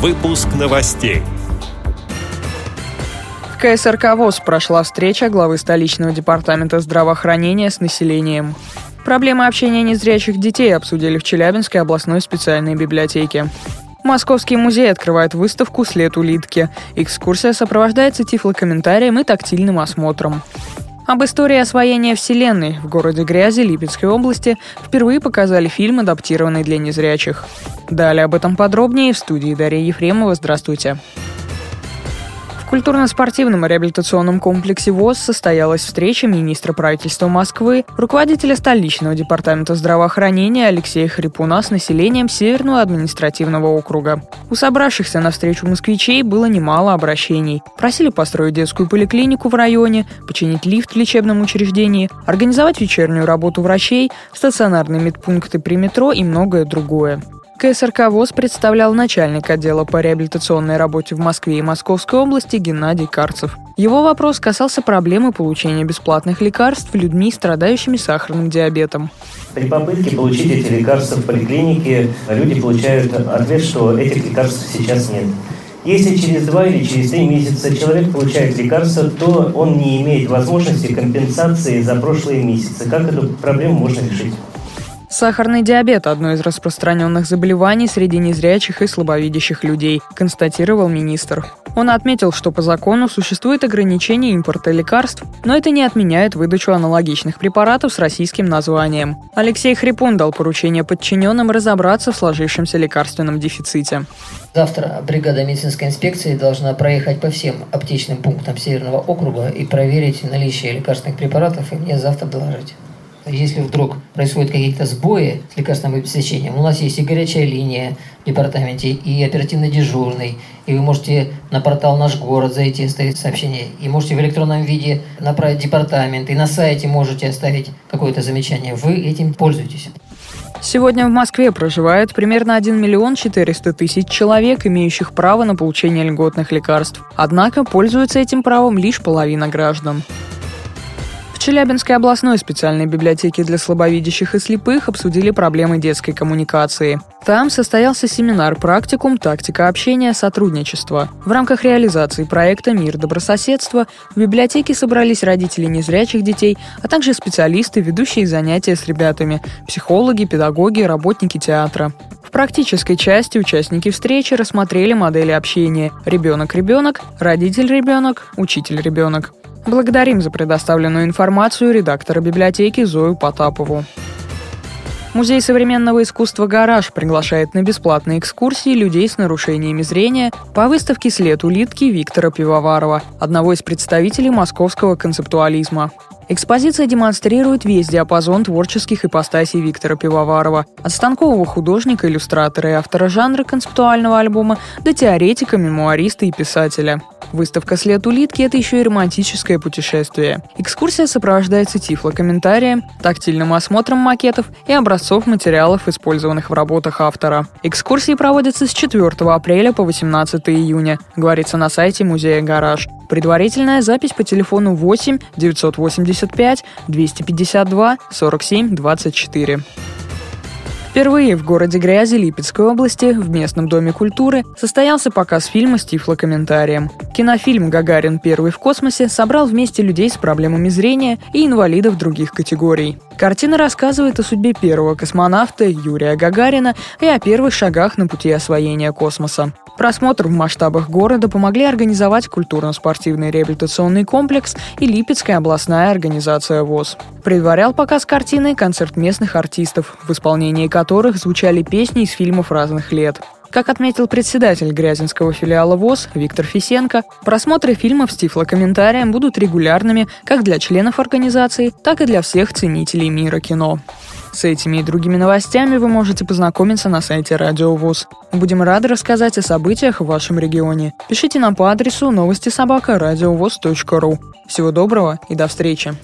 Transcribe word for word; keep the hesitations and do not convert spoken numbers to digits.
Выпуск новостей. В ка эс эр ка ВОС прошла встреча главы столичного департамента здравоохранения с населением. Проблемы общения незрячих детей обсудили в Челябинской областной специальной библиотеке. Московский музей открывает выставку «След улитки». Экскурсия сопровождается тифлокомментарием и тактильным осмотром. Об истории освоения Вселенной в городе Грязи Липецкой области впервые показали фильм, адаптированный для незрячих. Далее об этом подробнее в студии Дарья Ефремова. Здравствуйте. В культурно-спортивном реабилитационном комплексе ВОС состоялась встреча министра правительства Москвы, руководителя столичного департамента здравоохранения Алексея Хрипуна с населением Северного административного округа. У собравшихся на встречу москвичей было немало обращений. Просили построить детскую поликлинику в районе, починить лифт в лечебном учреждении, организовать вечернюю работу врачей, стационарные медпункты при метро и многое другое. ка эс эр ка ВОС представлял начальник отдела по реабилитационной работе в Москве и Московской области Геннадий Карцев. Его вопрос касался проблемы получения бесплатных лекарств людьми, страдающими сахарным диабетом. При попытке получить эти лекарства в поликлинике люди получают ответ, что этих лекарств сейчас нет. Если через два или через три месяца человек получает лекарства, то он не имеет возможности компенсации за прошлые месяцы. Как эту проблему можно решить? Сахарный диабет – одно из распространенных заболеваний среди незрячих и слабовидящих людей, констатировал министр. Он отметил, что по закону существует ограничение импорта лекарств, но это не отменяет выдачу аналогичных препаратов с российским названием. Алексей Хрипун дал поручение подчиненным разобраться в сложившемся лекарственном дефиците. Завтра бригада медицинской инспекции должна проехать по всем аптечным пунктам Северного округа и проверить наличие лекарственных препаратов и мне завтра доложить. Если вдруг происходят какие-то сбои с лекарственным обеспечением, у нас есть и горячая линия в департаменте, и оперативно-дежурный, и вы можете на портал «Наш город» зайти, оставить сообщение, и можете в электронном виде направить департамент, и на сайте можете оставить какое-то замечание. Вы этим пользуетесь. Сегодня в Москве проживает примерно один миллион четыреста тысяч человек, имеющих право на получение льготных лекарств. Однако пользуется этим правом лишь половина граждан. В Челябинской областной специальной библиотеке для слабовидящих и слепых обсудили проблемы детской коммуникации. Там состоялся семинар-практикум «Тактика общения. Сотрудничество». В рамках реализации проекта «Мир добрососедства» в библиотеке собрались родители незрячих детей, а также специалисты, ведущие занятия с ребятами, психологи, педагоги, работники театра. В практической части участники встречи рассмотрели модели общения «Ребенок-ребенок», «Родитель-ребенок», «Учитель-ребенок». Благодарим за предоставленную информацию редактора библиотеки Зою Потапову. Музей современного искусства «Гараж» приглашает на бесплатные экскурсии людей с нарушениями зрения по выставке «След улитки» Виктора Пивоварова, одного из представителей московского концептуализма. Экспозиция демонстрирует весь диапазон творческих ипостасей Виктора Пивоварова, от станкового художника, иллюстратора и автора жанра концептуального альбома до теоретика, мемуариста и писателя. Выставка «След улитки» – это еще и романтическое путешествие. Экскурсия сопровождается тифлокомментарием, тактильным осмотром макетов и образцов материалов, использованных в работах автора. Экскурсии проводятся с четвёртого апреля по восемнадцатое июня, говорится на сайте музея «Гараж». Предварительная запись по телефону восемь девятьсот восемьдесят пять двести пятьдесят два сорок семь двадцать четыре. Впервые в городе Грязи Липецкой области в местном доме культуры состоялся показ фильма с тифлокомментарием. Кинофильм «Гагарин. Первый в космосе» собрал вместе людей с проблемами зрения и инвалидов других категорий. Картина рассказывает о судьбе первого космонавта Юрия Гагарина и о первых шагах на пути освоения космоса. Просмотр в масштабах города помогли организовать культурно-спортивный реабилитационный комплекс и Липецкая областная организация ВОС. Предварял показ картины концерт местных артистов, в исполнении которых звучали песни из фильмов разных лет. Как отметил председатель грязинского филиала ВОС Виктор Фисенко, просмотры фильмов с тифлокомментарием будут регулярными как для членов организации, так и для всех ценителей мира кино. С этими и другими новостями вы можете познакомиться на сайте Радио ВОС. Будем рады рассказать о событиях в вашем регионе. Пишите нам по адресу новости собака радиовос точка ру. Всего доброго и до встречи!